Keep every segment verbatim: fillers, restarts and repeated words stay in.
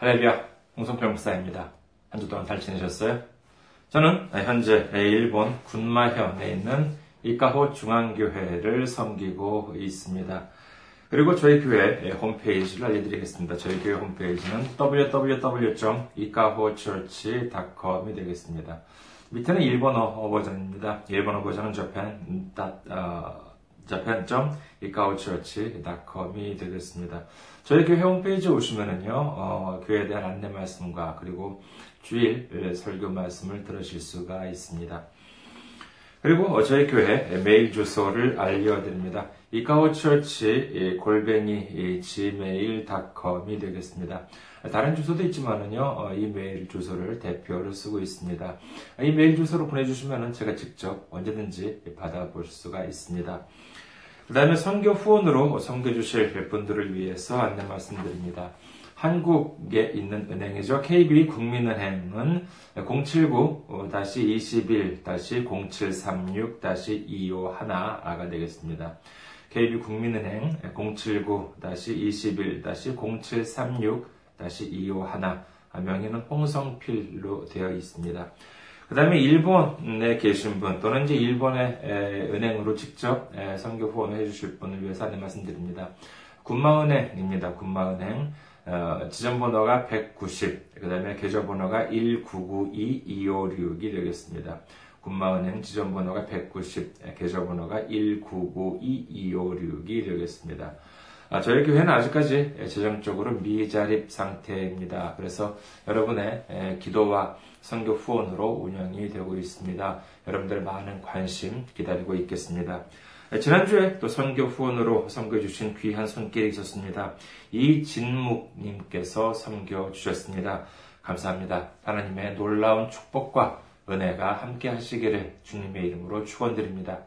할렐루야, 홍성필 목사입니다. 한 주 동안 잘 지내셨어요? 저는 현재 일본 군마현에 있는 이카호 중앙교회를 섬기고 있습니다. 그리고 저희 교회 홈페이지를 알려드리겠습니다. 저희 교회 홈페이지는 더블유 더블유 더블유 점 이카호처치 닷 컴이 되겠습니다. 밑에는 일본어 버전입니다. 일본어 버전은 japan. 어, japan 점 이카호처치 닷 컴이 되겠습니다. 저희 교회 홈페이지에 오시면은요, 어, 교회에 대한 안내 말씀과 그리고 주일 설교 말씀을 들으실 수가 있습니다. 그리고 저희 교회 메일 주소를 알려드립니다. 이카호처치 골뱅이 지메일 닷 컴이 되겠습니다. 다른 주소도 있지만은요, 이 메일 주소를 대표로 쓰고 있습니다. 이 메일 주소로 보내주시면은 제가 직접 언제든지 받아볼 수가 있습니다. 그 다음에 선교 후원으로 선교 주실 분들을 위해서 안내 말씀드립니다. 한국에 있는 은행이죠. 케이비국민은행은 공칠구 이일 공칠삼육 이오일가 되겠습니다. 케이비국민은행 공칠구 이일 공칠삼육 이오일, 명의는 홍성필로 되어 있습니다. 그 다음에 일본에 계신 분 또는 이제 일본의 은행으로 직접 선교 후원을 해주실 분을 위해서 안내 말씀드립니다. 군마은행입니다. 군마은행. 어, 지점번호가 백구십, 그 다음에 계좌번호가 일구구이 이오육이 되겠습니다. 군마은행 지점번호가 백구십, 계좌번호가 일구구이 이오육이 되겠습니다. 아, 저희 교회는 아직까지 재정적으로 미자립 상태입니다. 그래서 여러분의 에, 기도와 선교 후원으로 운영이 되고 있습니다. 여러분들의 많은 관심 기다리고 있겠습니다. 지난주에 또 선교 후원으로 섬겨주신 귀한 손길이 있었습니다. 이진묵님께서 섬겨주셨습니다. 감사합니다. 하나님의 놀라운 축복과 은혜가 함께 하시기를 주님의 이름으로 축원드립니다.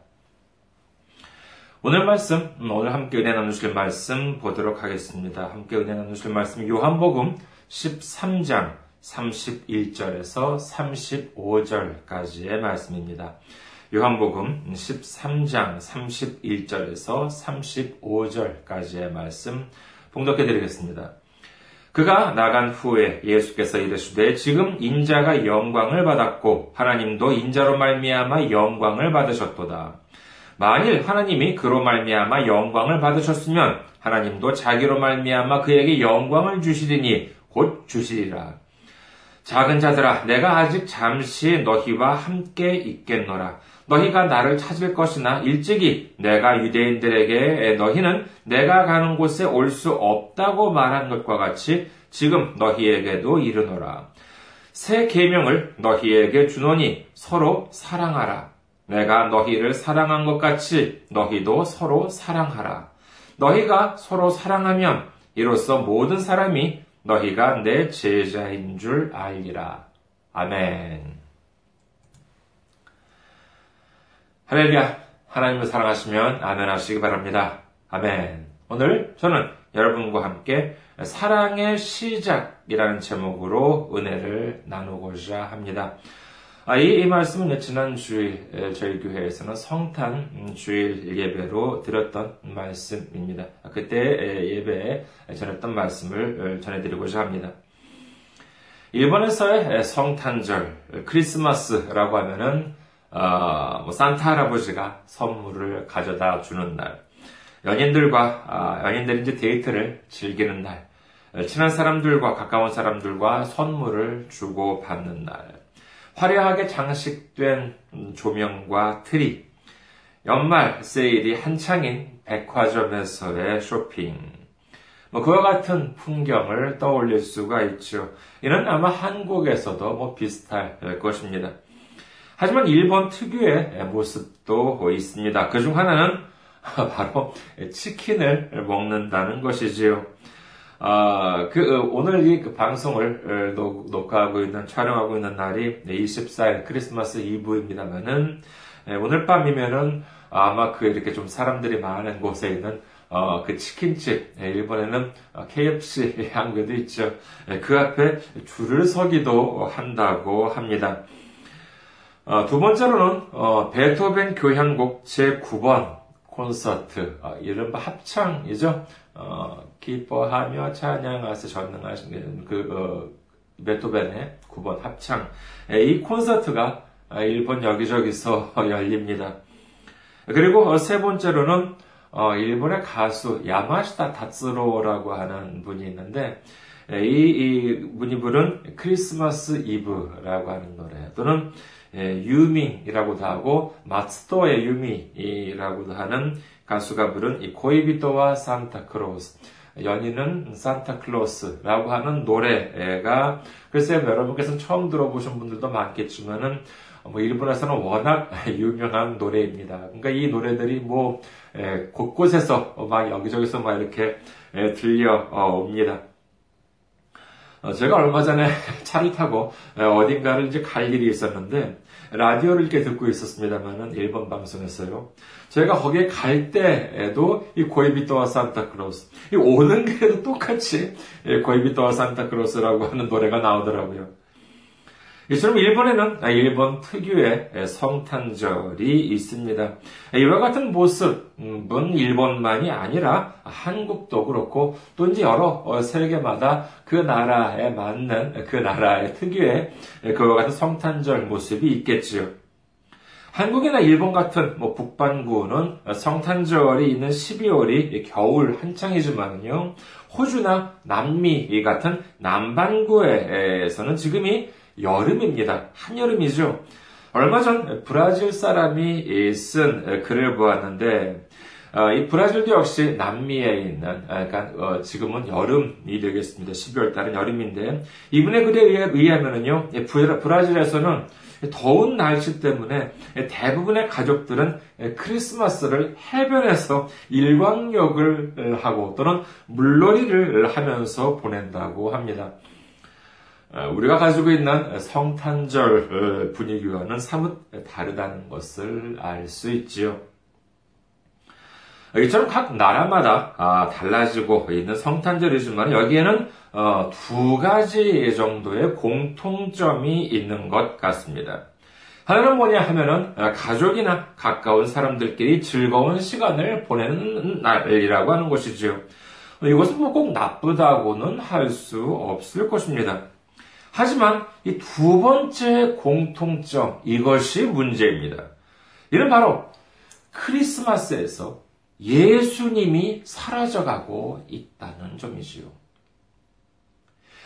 오늘 말씀, 오늘 함께 은혜 나누실 말씀 보도록 하겠습니다. 함께 은혜 나누실 말씀 요한복음 십삼장 삼십일절에서 삼십오절까지의 말씀입니다. 요한복음 십삼장 삼십일절에서 삼십오절까지의 말씀 봉독해 드리겠습니다. 그가 나간 후에 예수께서 이르시되 지금 인자가 영광을 받았고 하나님도 인자로 말미암아 영광을 받으셨도다. 만일 하나님이 그로 말미암아 영광을 받으셨으면 하나님도 자기로 말미암아 그에게 영광을 주시리니 곧 주시리라. 작은 자들아, 내가 아직 잠시 너희와 함께 있겠노라. 너희가 나를 찾을 것이나 일찍이 내가 유대인들에게 너희는 내가 가는 곳에 올 수 없다고 말한 것과 같이 지금 너희에게도 이르노라. 새 계명을 너희에게 주노니 서로 사랑하라. 내가 너희를 사랑한 것 같이 너희도 서로 사랑하라. 너희가 서로 사랑하면 이로써 모든 사람이 너희가 내 제자인 줄 알리라. 아멘. 할렐루야. 하나님을 사랑하시면 아멘 하시기 바랍니다. 아멘. 오늘 저는 여러분과 함께 사랑의 시작이라는 제목으로 은혜를 나누고자 합니다. 아, 이, 이 말씀은 지난 주일 저희 교회에서는 성탄 주일 예배로 드렸던 말씀입니다. 그때 예배에 전했던 말씀을 전해드리고자 합니다. 일본에서의 성탄절, 크리스마스라고 하면은 어, 뭐 산타 할아버지가 선물을 가져다 주는 날, 연인들과 아, 연인들이 이제 데이트를 즐기는 날, 친한 사람들과 가까운 사람들과 선물을 주고 받는 날. 화려하게 장식된 조명과 트리, 연말 세일이 한창인 백화점에서의 쇼핑, 뭐 그와 같은 풍경을 떠올릴 수가 있죠. 이는 아마 한국에서도 뭐 비슷할 것입니다. 하지만 일본 특유의 모습도 있습니다. 그중 하나는 바로 치킨을 먹는다는 것이지요. 아, 그, 오늘 이 방송을 녹화하고 있는, 촬영하고 있는 날이 이십사일 크리스마스 이브입니다만은, 오늘 밤이면은 아마 그 이렇게 좀 사람들이 많은 곳에 있는, 어, 그 치킨집, 일본에는 케이에프씨 한국에도 있죠. 그 앞에 줄을 서기도 한다고 합니다. 어, 두 번째로는, 어, 베토벤 교향곡 제구번 콘서트, 어, 이른바 합창이죠. 어, 기뻐하며 찬양하세. 전능하신 그 어, 베토벤의 구 번 합창, 이 콘서트가 일본 여기저기서 열립니다. 그리고 세 번째로는 일본의 가수 야마시타 다츠로라고 하는 분이 있는데, 이 분이 부른 크리스마스 이브라고 하는 노래, 또는 유미라고도 하고 마츠토의 유미라고도 하는 가수가 부른 이 코이비토와 산타크로스, 연인은 산타클로스라고 하는 노래가, 글쎄요, 여러분께서는 처음 들어보신 분들도 많겠지만은 뭐 일본에서는 워낙 유명한 노래입니다. 그러니까 이 노래들이 뭐 곳곳에서 막 여기저기서 막 이렇게 들려옵니다. 제가 얼마 전에 차를 타고 어딘가를 이제 갈 일이 있었는데 라디오를 이렇게 듣고 있었습니다만은 일본 방송에서요. 제가 거기에 갈 때에도 이 고이비토와 산타클로스, 이 오는 길에도 똑같이 고이비토와 산타클로스라고 하는 노래가 나오더라고요. 이처럼 일본에는 일본 특유의 성탄절이 있습니다. 이와 같은 모습은 일본만이 아니라 한국도 그렇고, 또 이제 여러 세계마다 그 나라에 맞는 그 나라의 특유의 그와 같은 성탄절 모습이 있겠지요. 한국이나 일본 같은 뭐 북반구는 성탄절이 있는 십이월이 겨울 한창이지만요, 호주나 남미 같은 남반구에서는 지금이 여름입니다. 한여름이죠. 얼마 전 브라질 사람이 쓴 글을 보았는데, 이 브라질도 역시 남미에 있는, 그러니까 지금은 여름이 되겠습니다. 십이월달은 여름인데, 이분의 글에 의하면은요, 브라질에서는 더운 날씨 때문에 대부분의 가족들은 크리스마스를 해변에서 일광욕을 하고 또는 물놀이를 하면서 보낸다고 합니다. 우리가 가지고 있는 성탄절 분위기와는 사뭇 다르다는 것을 알 수 있지요. 이처럼 각 나라마다 달라지고 있는 성탄절이지만 여기에는 두 가지 정도의 공통점이 있는 것 같습니다. 하나는 뭐냐 하면은 가족이나 가까운 사람들끼리 즐거운 시간을 보내는 날이라고 하는 것이지요. 이것은 꼭 나쁘다고는 할 수 없을 것입니다. 하지만 이 두 번째 공통점, 이것이 문제입니다. 이는 바로 크리스마스에서 예수님이 사라져가고 있다는 점이지요.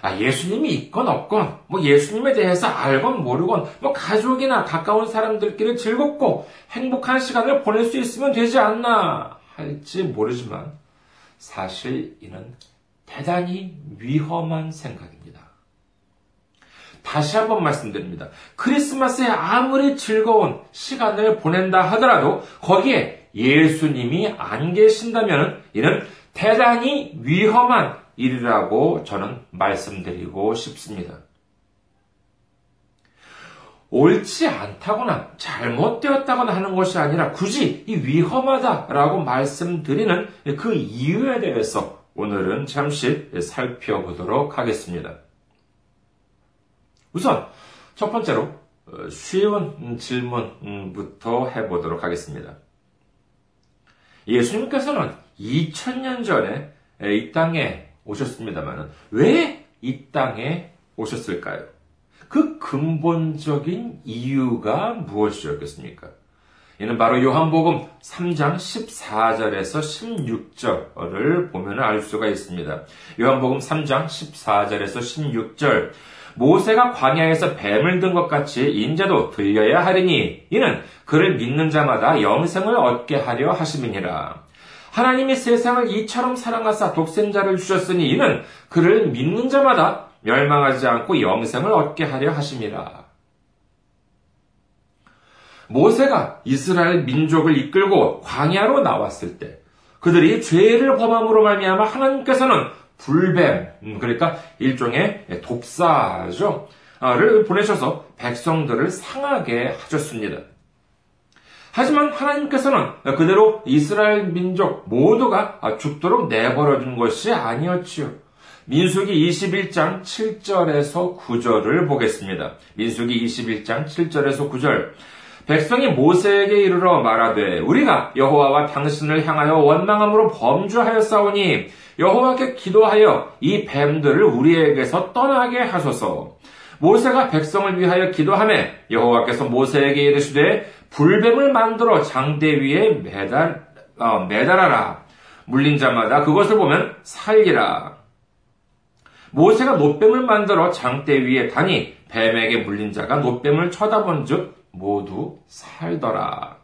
아, 예수님이 있건 없건, 뭐 예수님에 대해서 알건 모르건, 뭐 가족이나 가까운 사람들끼리 즐겁고 행복한 시간을 보낼 수 있으면 되지 않나 할지 모르지만, 사실 이는 대단히 위험한 생각입니다. 다시 한번 말씀드립니다. 크리스마스에 아무리 즐거운 시간을 보낸다 하더라도 거기에 예수님이 안 계신다면 이는 대단히 위험한 일이라고 저는 말씀드리고 싶습니다. 옳지 않다거나 잘못되었다거나 하는 것이 아니라 굳이 이 위험하다라고 말씀드리는 그 이유에 대해서 오늘은 잠시 살펴보도록 하겠습니다. 우선 첫 번째로 쉬운 질문부터 해보도록 하겠습니다. 예수님께서는 이천 년 전에 이 땅에 오셨습니다만 왜 이 땅에 오셨을까요? 그 근본적인 이유가 무엇이었겠습니까? 이는 바로 요한복음 삼 장 십사 절에서 십육 절을 보면 알 수가 있습니다. 요한복음 삼 장 십사 절에서 십육 절, 모세가 광야에서 뱀을 든 것 같이 인자도 들려야 하리니 이는 그를 믿는 자마다 영생을 얻게 하려 하심이니라. 하나님이 세상을 이처럼 사랑하사 독생자를 주셨으니 이는 그를 믿는 자마다 멸망하지 않고 영생을 얻게 하려 하심이라. 모세가 이스라엘 민족을 이끌고 광야로 나왔을 때 그들이 죄를 범함으로 말미암아 하나님께서는 불뱀, 그러니까 일종의 독사죠, 를 보내셔서 백성들을 상하게 하셨습니다. 하지만 하나님께서는 그대로 이스라엘 민족 모두가 죽도록 내버려둔 것이 아니었지요. 민수기 이십일 장 칠 절에서 구 절을 보겠습니다. 민수기 이십일 장 칠 절에서 구 절, 백성이 모세에게 이르러 말하되 우리가 여호와와 당신을 향하여 원망함으로 범죄하였사오니 여호와께 기도하여 이 뱀들을 우리에게서 떠나게 하소서. 모세가 백성을 위하여 기도하매 여호와께서 모세에게 이르시되 불뱀을 만들어 장대 위에 매달, 어, 매달아라. 물린 자마다 그것을 보면 살리라. 모세가 놋뱀을 만들어 장대 위에 다니 뱀에게 물린 자가 놋뱀을 쳐다본 즉 모두 살더라.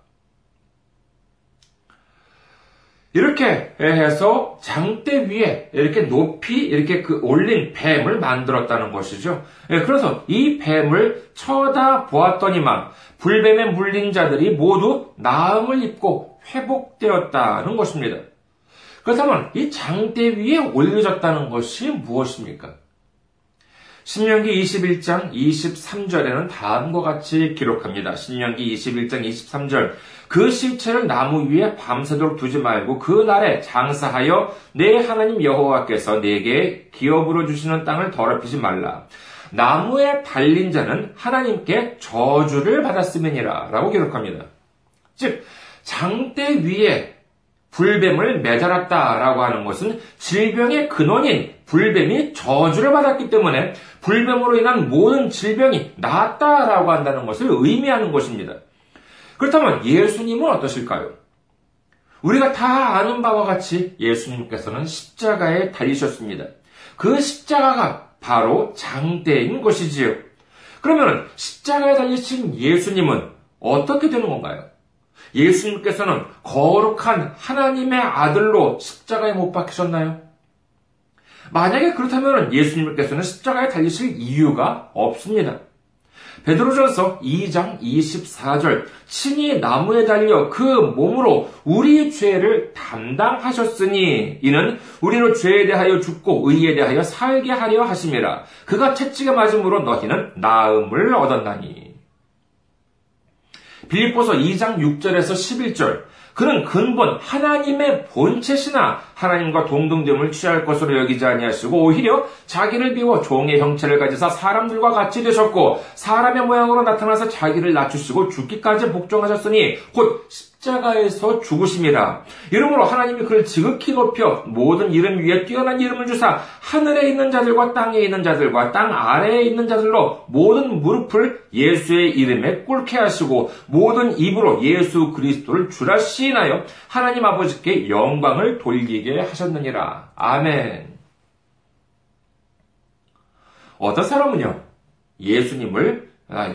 이렇게 해서 장대 위에 이렇게 높이 이렇게 그 올린 뱀을 만들었다는 것이죠. 그래서 이 뱀을 쳐다보았더니만 불뱀에 물린 자들이 모두 나음을 입고 회복되었다는 것입니다. 그렇다면 이 장대 위에 올려졌다는 것이 무엇입니까? 신명기 이십일 장 이십삼 절에는 다음과 같이 기록합니다. 신명기 이십일 장 이십삼 절 그 시체를 나무 위에 밤새도록 두지 말고 그 날에 장사하여 내 하나님 여호와께서 내게 기업으로 주시는 땅을 더럽히지 말라. 나무에 달린 자는 하나님께 저주를 받았음이니라 라고 기록합니다. 즉 장대 위에 불뱀을 매달았다라고 하는 것은 질병의 근원인 불뱀이 저주를 받았기 때문에 불뱀으로 인한 모든 질병이 낫다라고 한다는 것을 의미하는 것입니다. 그렇다면 예수님은 어떠실까요? 우리가 다 아는 바와 같이 예수님께서는 십자가에 달리셨습니다. 그 십자가가 바로 장대인 것이지요. 그러면 십자가에 달리신 예수님은 어떻게 되는 건가요? 예수님께서는 거룩한 하나님의 아들로 십자가에 못 박히셨나요? 만약에 그렇다면 예수님께서는 십자가에 달리실 이유가 없습니다. 베드로전서 이 장 이십사 절 친히 나무에 달려 그 몸으로 우리의 죄를 담당하셨으니 이는 우리로 죄에 대하여 죽고 의에 대하여 살게 하려 하심이라. 그가 채찍에 맞음으로 너희는 나음을 얻었나니. 빌립보서 이 장 육 절에서 십일 절 그는 근본 하나님의 본체시나 하나님과 동등됨을 취할 것으로 여기지 아니하시고 오히려 자기를 비워 종의 형체를 가지사 사람들과 같이 되셨고 사람의 모양으로 나타나서 자기를 낮추시고 죽기까지 복종하셨으니 곧 십자가에서 죽으심이라. 이러므로 하나님이 그를 지극히 높여 모든 이름 위에 뛰어난 이름을 주사 하늘에 있는 자들과 땅에 있는 자들과 땅 아래에 있는 자들로 모든 무릎을 예수의 이름에 꿇게 하시고 모든 입으로 예수 그리스도를 주라 시인하여 하나님 아버지께 영광을 돌리게 하셨느니라. 아멘. 어떤 사람은요 예수님을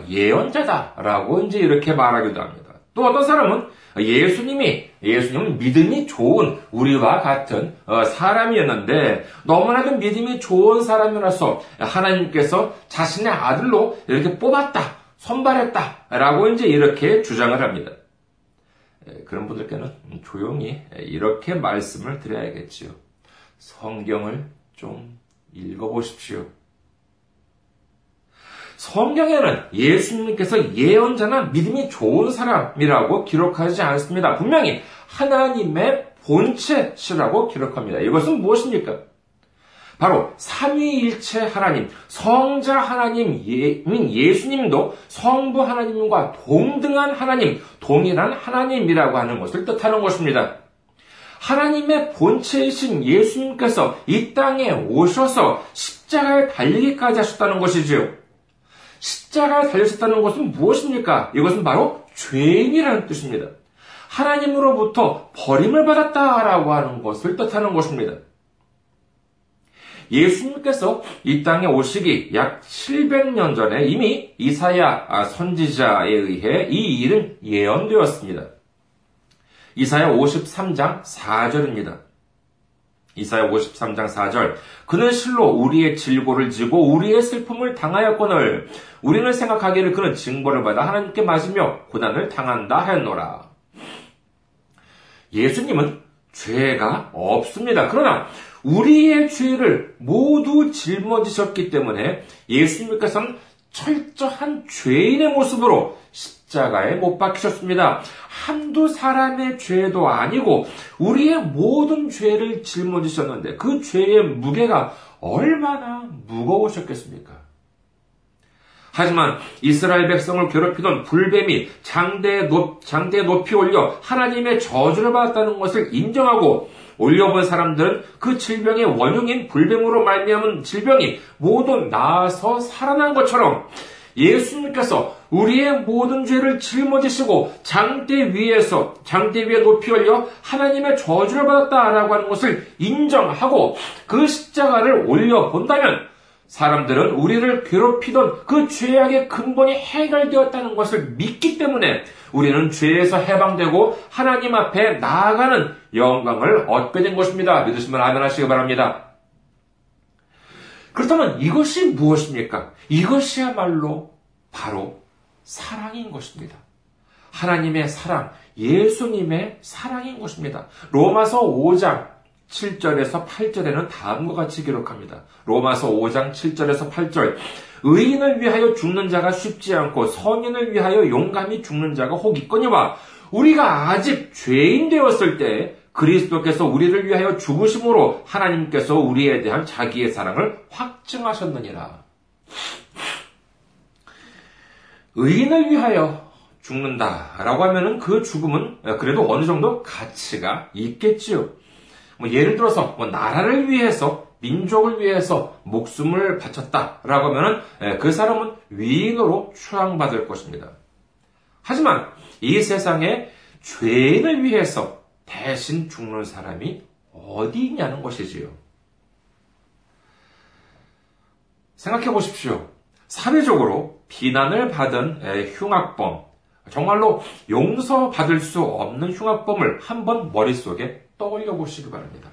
예언자다라고 이제 이렇게 말하기도 합니다. 또 어떤 사람은 예수님이, 예수님은 믿음이 좋은 우리와 같은 사람이었는데 너무나도 믿음이 좋은 사람이라서 하나님께서 자신의 아들로 이렇게 뽑았다, 선발했다라고 이제 이렇게 주장을 합니다. 그런 분들께는 조용히 이렇게 말씀을 드려야겠지요. 성경을 좀 읽어보십시오. 성경에는 예수님께서 예언자나 믿음이 좋은 사람이라고 기록하지 않습니다. 분명히 하나님의 본체시라고 기록합니다. 이것은 무엇입니까? 바로 삼위일체 하나님, 성자 하나님, 예, 예수님도 성부 하나님과 동등한 하나님, 동일한 하나님이라고 하는 것을 뜻하는 것입니다. 하나님의 본체이신 예수님께서 이 땅에 오셔서 십자가에 달리기까지 하셨다는 것이지요. 십자가에 달리셨다는 것은 무엇입니까? 이것은 바로 죄인이라는 뜻입니다. 하나님으로부터 버림을 받았다라고 하는 것을 뜻하는 것입니다. 예수님께서 이 땅에 오시기 약 칠백 년 전에 이미 이사야 선지자에 의해 이 일은 예언되었습니다. 이사야 오십삼 장 사 절입니다. 이사야 오십삼 장 사 절 그는 실로 우리의 질고를 지고 우리의 슬픔을 당하였거늘 우리는 생각하기를 그는 징벌을 받아 하나님께 맞으며 고난을 당한다 하였노라. 예수님은 죄가 없습니다. 그러나 우리의 죄를 모두 짊어지셨기 때문에 예수님께서는 철저한 죄인의 모습으로 십자가에 못 박히셨습니다. 한두 사람의 죄도 아니고 우리의 모든 죄를 짊어지셨는데 그 죄의 무게가 얼마나 무거우셨겠습니까? 하지만 이스라엘 백성을 괴롭히던 불뱀이 장대에 높, 장대에 높이 올려 하나님의 저주를 받았다는 것을 인정하고 올려본 사람들은 그 질병의 원흉인 불뱀으로 말미암은 질병이 모두 나아서 살아난 것처럼 예수님께서 우리의 모든 죄를 짊어지시고 장대 위에서 장대 위에 높이 올려 하나님의 저주를 받았다라고 하는 것을 인정하고 그 십자가를 올려본다면 사람들은 우리를 괴롭히던 그 죄악의 근본이 해결되었다는 것을 믿기 때문에 우리는 죄에서 해방되고 하나님 앞에 나아가는 영광을 얻게 된 것입니다. 믿으시면 아멘 하시기 바랍니다. 그렇다면 이것이 무엇입니까? 이것이야말로 바로 사랑인 것입니다. 하나님의 사랑, 예수님의 사랑인 것입니다. 로마서 오 장 칠 절에서 팔 절에는 다음과 같이 기록합니다. 로마서 오 장 칠 절에서 팔 절. 의인을 위하여 죽는 자가 쉽지 않고 선인을 위하여 용감히 죽는 자가 혹 있거니와 우리가 아직 죄인 되었을 때 그리스도께서 우리를 위하여 죽으심으로 하나님께서 우리에 대한 자기의 사랑을 확증하셨느니라. 의인을 위하여 죽는다라고 하면은 그 죽음은 그래도 어느 정도 가치가 있겠지요. 뭐 예를 들어서 뭐 나라를 위해서 민족을 위해서 목숨을 바쳤다라고 하면은 그 사람은 위인으로 추앙받을 것입니다. 하지만 이 세상에 죄인을 위해서 대신 죽는 사람이 어디 있냐는 것이지요. 생각해 보십시오. 사회적으로 비난을 받은 흉악범, 정말로 용서받을 수 없는 흉악범을 한번 머릿속에 떠올려 보시기 바랍니다.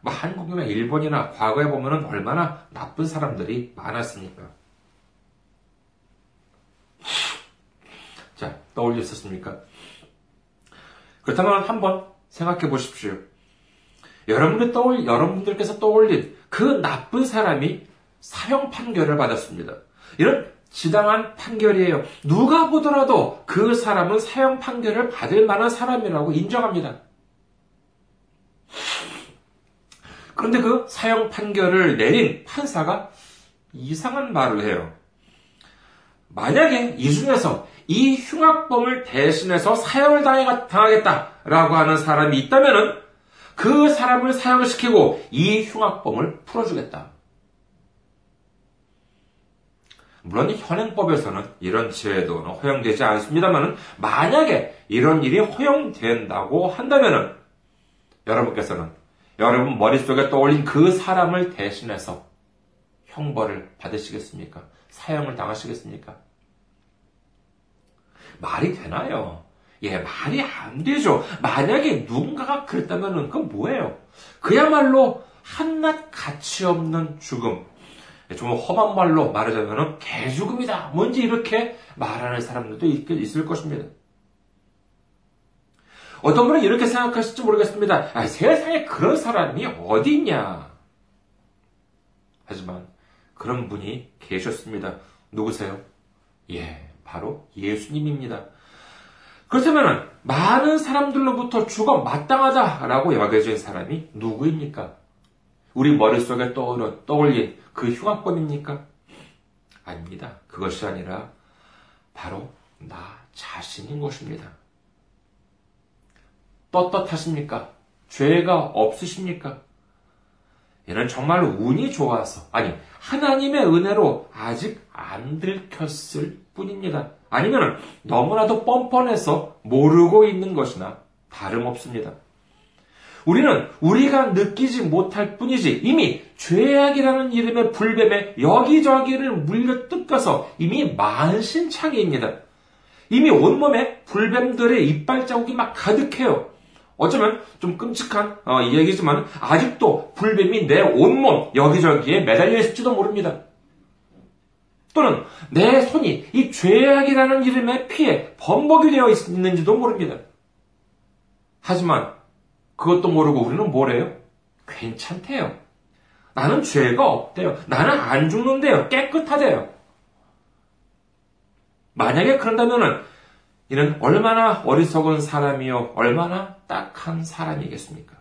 뭐 한국이나 일본이나 과거에 보면은 얼마나 나쁜 사람들이 많았습니까? 자, 떠올렸었습니까? 그렇다면 한번 생각해 보십시오. 여러분이 떠올, 여러분들께서 떠올린 그 나쁜 사람이 사형 판결을 받았습니다. 이런 지당한 판결이에요. 누가 보더라도 그 사람은 사형 판결을 받을 만한 사람이라고 인정합니다. 그런데 그 사형 판결을 내린 판사가 이상한 말을 해요. 만약에 이 중에서 이 흉악범을 대신해서 사형을 당하겠다라고 하는 사람이 있다면 그 사람을 사형을 시키고 이 흉악범을 풀어주겠다. 물론 현행법에서는 이런 제도는 허용되지 않습니다만 만약에 이런 일이 허용된다고 한다면 여러분께서는 여러분 머릿속에 떠올린 그 사람을 대신해서 형벌을 받으시겠습니까? 사형을 당하시겠습니까? 말이 되나요? 예, 말이 안 되죠. 만약에 누군가가 그랬다면 그건 뭐예요? 그야말로 한낱 가치없는 죽음. 좀 험한 말로 말하자면 개죽음이다. 뭔지 이렇게 말하는 사람들도 있을 것입니다. 어떤 분은 이렇게 생각하실지 모르겠습니다. 아, 세상에 그런 사람이 어디 있냐. 하지만 그런 분이 계셨습니다. 누구세요? 예, 바로 예수님입니다. 그렇다면 많은 사람들로부터 죽어 마땅하다라고 여겨진 사람이 누구입니까? 우리 머릿속에 떠올린 그 흉악범입니까? 아닙니다. 그것이 아니라 바로 나 자신인 것입니다. 떳떳하십니까? 죄가 없으십니까? 얘는 정말 운이 좋아서, 아니 하나님의 은혜로 아직 안 들켰을 뿐입니다. 아니면 너무나도 뻔뻔해서 모르고 있는 것이나 다름없습니다. 우리는 우리가 느끼지 못할 뿐이지 이미 죄악이라는 이름의 불뱀에 여기저기를 물려 뜯겨서 이미 만신창이입니다. 이미 온몸에 불뱀들의 이빨자국이 막 가득해요. 어쩌면 좀 끔찍한 어, 이야기지만 아직도 불뱀이 내 온몸 여기저기에 매달려 있을지도 모릅니다. 또는 내 손이 이 죄악이라는 이름의 피에 범벅이 되어 있는지도 모릅니다. 하지만 그것도 모르고 우리는 뭐래요? 괜찮대요. 나는 죄가 없대요. 나는 안 죽는데요. 깨끗하대요. 만약에 그런다면은 이는 얼마나 어리석은 사람이요, 얼마나 딱한 사람이겠습니까?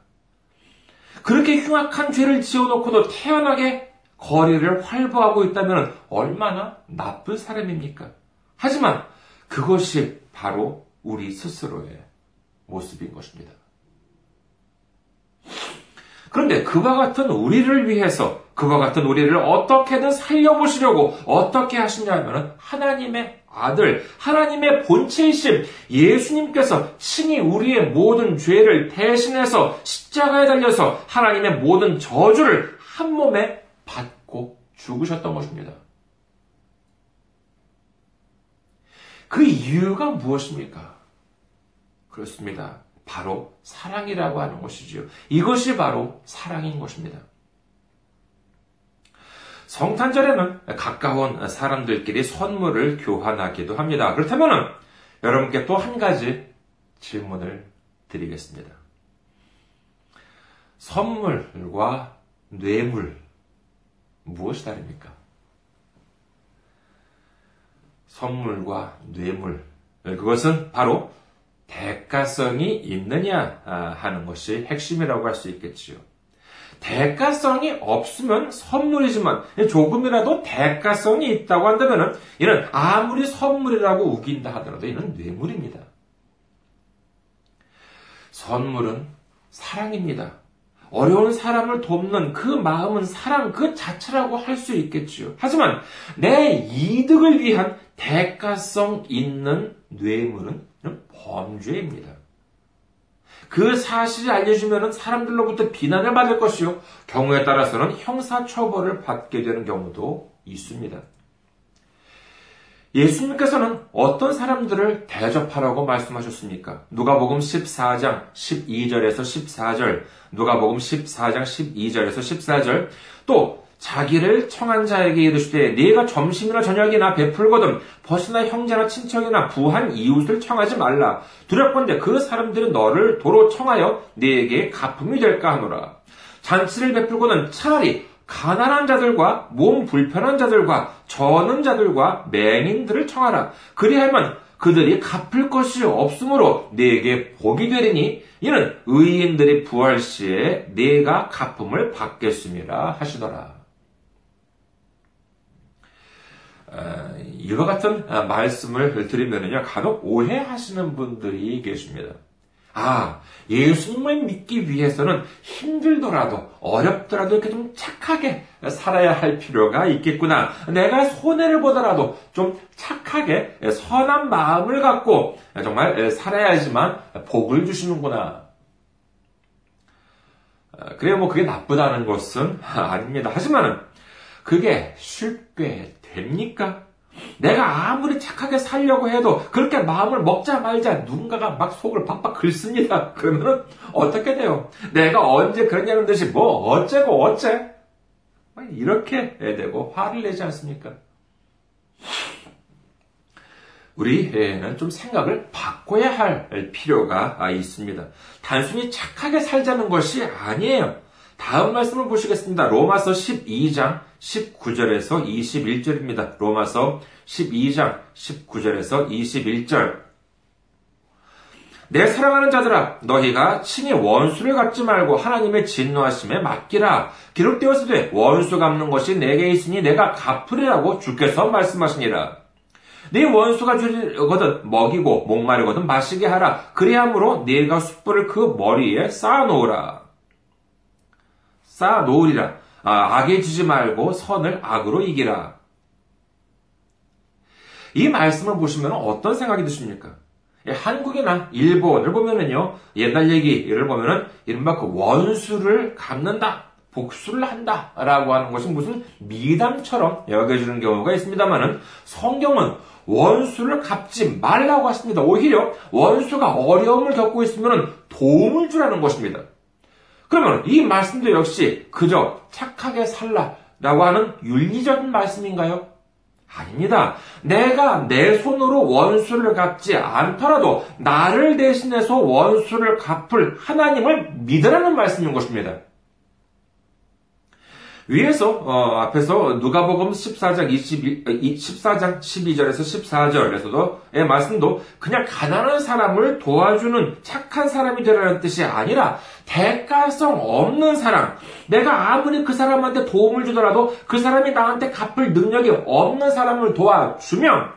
그렇게 흉악한 죄를 지어놓고도 태연하게 거리를 활보하고 있다면 얼마나 나쁜 사람입니까? 하지만 그것이 바로 우리 스스로의 모습인 것입니다. 그런데 그와 같은 우리를 위해서, 그와 같은 우리를 어떻게든 살려보시려고 어떻게 하시냐 하면 하나님의 아들, 하나님의 본체이신 예수님께서 친히 우리의 모든 죄를 대신해서 십자가에 달려서 하나님의 모든 저주를 한 몸에 받고 죽으셨던 것입니다. 그 이유가 무엇입니까? 그렇습니다. 바로 사랑이라고 하는 것이지요. 이것이 바로 사랑인 것입니다. 성탄절에는 가까운 사람들끼리 선물을 교환하기도 합니다. 그렇다면 여러분께 또 한 가지 질문을 드리겠습니다. 선물과 뇌물, 무엇이 다릅니까? 선물과 뇌물, 그것은 바로 대가성이 있느냐 하는 것이 핵심이라고 할 수 있겠지요. 대가성이 없으면 선물이지만 조금이라도 대가성이 있다고 한다면 이는 아무리 선물이라고 우긴다 하더라도 이는 뇌물입니다. 선물은 사랑입니다. 어려운 사람을 돕는 그 마음은 사랑 그 자체라고 할 수 있겠지요. 하지만 내 이득을 위한 대가성 있는 뇌물은 범죄입니다. 그 사실을 알려주면 사람들로부터 비난을 받을 것이요, 경우에 따라서는 형사처벌을 받게 되는 경우도 있습니다. 예수님께서는 어떤 사람들을 대접하라고 말씀하셨습니까? 누가복음 십사 장 십이 절에서 십사 절, 누가복음 십사 장 십이 절에서 십사 절, 또 자기를 청한 자에게 이르시되 네가 점심이나 저녁이나 베풀거든 벗이나 형제나 친척이나 부한 이웃을 청하지 말라. 두렵건대 그 사람들은 너를 도로 청하여 네게 갚음이 될까 하노라. 잔치를 베풀거든 차라리 가난한 자들과 몸 불편한 자들과 저는 자들과 맹인들을 청하라. 그리하면 그들이 갚을 것이 없으므로 네게 복이 되리니 이는 의인들이 부활 시에 네가 갚음을 받겠음이라 하시더라. 이와 같은 말씀을 드리면요, 간혹 오해하시는 분들이 계십니다. 아, 예수님을 믿기 위해서는 힘들더라도, 어렵더라도 이렇게 좀 착하게 살아야 할 필요가 있겠구나. 내가 손해를 보더라도 좀 착하게 선한 마음을 갖고 정말 살아야지만 복을 주시는구나. 그래요, 뭐 그게 나쁘다는 것은 아닙니다. 하지만은 그게 쉽게 됩니까? 내가 아무리 착하게 살려고 해도 그렇게 마음을 먹자 말자 누군가가 막 속을 박박 긁습니다. 그러면 어떻게 돼요? 내가 언제 그러냐는 듯이 뭐 어째고 어째? 이렇게 되고 화를 내지 않습니까? 우리는 좀 생각을 바꿔야 할 필요가 있습니다. 단순히 착하게 살자는 것이 아니에요. 다음 말씀을 보시겠습니다. 로마서 십이 장 십구 절에서 이십일 절입니다. 로마서 십이 장 십구 절에서 이십일 절. 내 사랑하는 자들아, 너희가 친히 원수를 갚지 말고 하나님의 진노하심에 맡기라. 기록되었으되 원수 갚는 것이 내게 있으니 내가 갚으리라고 주께서 말씀하시니라. 네 원수가 주리거든 먹이고 목마르거든 마시게 하라. 그리함으로 네가 숯불을 그 머리에 쌓아놓으라. 쌓아놓으리라. 아, 악에 지지 말고 선을 악으로 이기라. 이 말씀을 보시면 어떤 생각이 드십니까? 한국이나 일본을 보면은요, 옛날 얘기를 보면은 이른바 그 원수를 갚는다, 복수를 한다 라고 하는 것이 무슨 미담처럼 여겨지는 경우가 있습니다만은 성경은 원수를 갚지 말라고 하십니다. 오히려 원수가 어려움을 겪고 있으면 도움을 주라는 것입니다. 그러면 이 말씀도 역시 그저 착하게 살라라고 하는 윤리적인 말씀인가요? 아닙니다. 내가 내 손으로 원수를 갚지 않더라도 나를 대신해서 원수를 갚을 하나님을 믿으라는 말씀인 것입니다. 위에서 어, 앞에서 누가복음 십사 장, 이십일, 십사 장 십이 절에서 십사 절에서의 말씀도 그냥 가난한 사람을 도와주는 착한 사람이 되라는 뜻이 아니라 대가성 없는 사람, 내가 아무리 그 사람한테 도움을 주더라도 그 사람이 나한테 갚을 능력이 없는 사람을 도와주면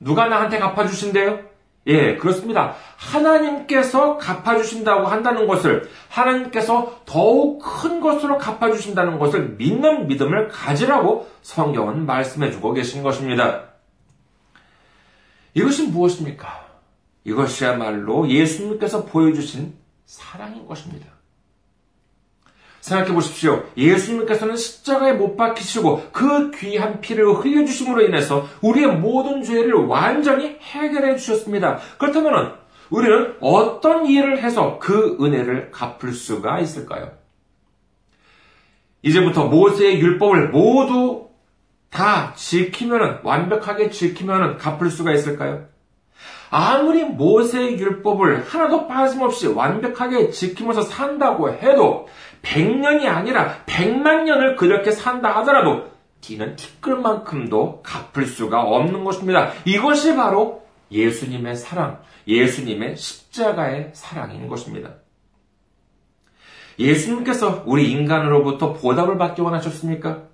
누가 나한테 갚아주신대요? 예, 그렇습니다. 하나님께서 갚아주신다고 한다는 것을, 하나님께서 더욱 큰 것으로 갚아주신다는 것을 믿는 믿음을 가지라고 성경은 말씀해주고 계신 것입니다. 이것이 무엇입니까? 이것이야말로 예수님께서 보여주신 사랑인 것입니다. 생각해 보십시오. 예수님께서는 십자가에 못 박히시고 그 귀한 피를 흘려주심으로 인해서 우리의 모든 죄를 완전히 해결해 주셨습니다. 그렇다면 우리는 어떤 일을 해서 그 은혜를 갚을 수가 있을까요? 이제부터 모세의 율법을 모두 다 지키면, 완벽하게 지키면 갚을 수가 있을까요? 아무리 모세의 율법을 하나도 빠짐없이 완벽하게 지키면서 산다고 해도 백 년이 아니라 백만 년을 그렇게 산다 하더라도 뒤는 티끌만큼도 갚을 수가 없는 것입니다. 이것이 바로 예수님의 사랑, 예수님의 십자가의 사랑인 것입니다. 예수님께서 우리 인간으로부터 보답을 받기 원하셨습니까?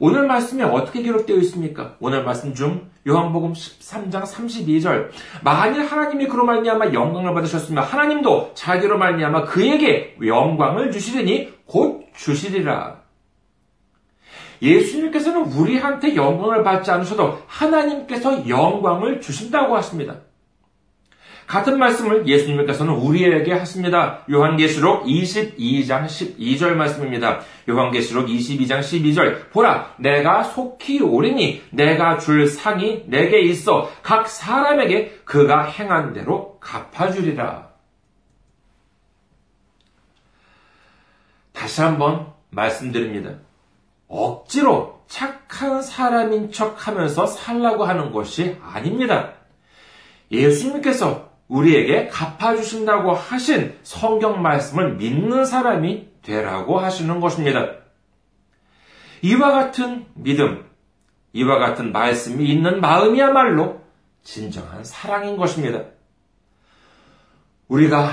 오늘 말씀에 어떻게 기록되어 있습니까? 오늘 말씀 중 요한복음 십삼 장 삼십이 절, 만일 하나님이 그로 말미암아 영광을 받으셨으면 하나님도 자기로 말미암아 그에게 영광을 주시리니 곧 주시리라. 예수님께서는 우리한테 영광을 받지 않으셔도 하나님께서 영광을 주신다고 하십니다. 같은 말씀을 예수님께서는 우리에게 하십니다. 요한계시록 이십이 장 십이 절 말씀입니다. 요한계시록 이십이 장 십이 절, 보라, 내가 속히 오리니 내가 줄 상이 내게 있어 각 사람에게 그가 행한 대로 갚아주리라. 다시 한번 말씀드립니다. 억지로 착한 사람인 척하면서 살라고 하는 것이 아닙니다. 예수님께서 우리에게 갚아주신다고 하신 성경 말씀을 믿는 사람이 되라고 하시는 것입니다. 이와 같은 믿음, 이와 같은 말씀이 있는 마음이야말로 진정한 사랑인 것입니다. 우리가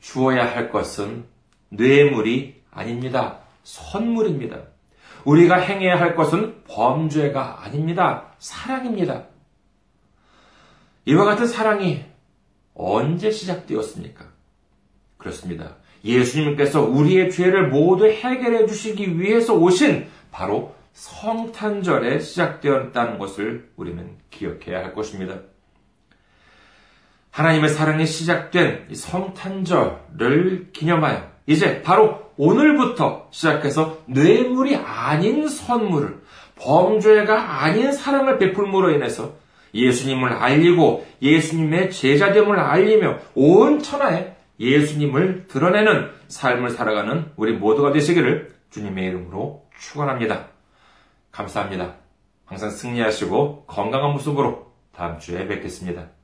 주어야 할 것은 뇌물이 아닙니다. 선물입니다. 우리가 행해야 할 것은 범죄가 아닙니다. 사랑입니다. 이와 같은 사랑이 언제 시작되었습니까? 그렇습니다. 예수님께서 우리의 죄를 모두 해결해 주시기 위해서 오신 바로 성탄절에 시작되었다는 것을 우리는 기억해야 할 것입니다. 하나님의 사랑이 시작된 이 성탄절을 기념하여 이제 바로 오늘부터 시작해서 뇌물이 아닌 선물을, 범죄가 아닌 사랑을 베풀므로 인해서 예수님을 알리고 예수님의 제자됨을 알리며 온 천하에 예수님을 드러내는 삶을 살아가는 우리 모두가 되시기를 주님의 이름으로 축원합니다. 감사합니다. 항상 승리하시고 건강한 모습으로 다음 주에 뵙겠습니다.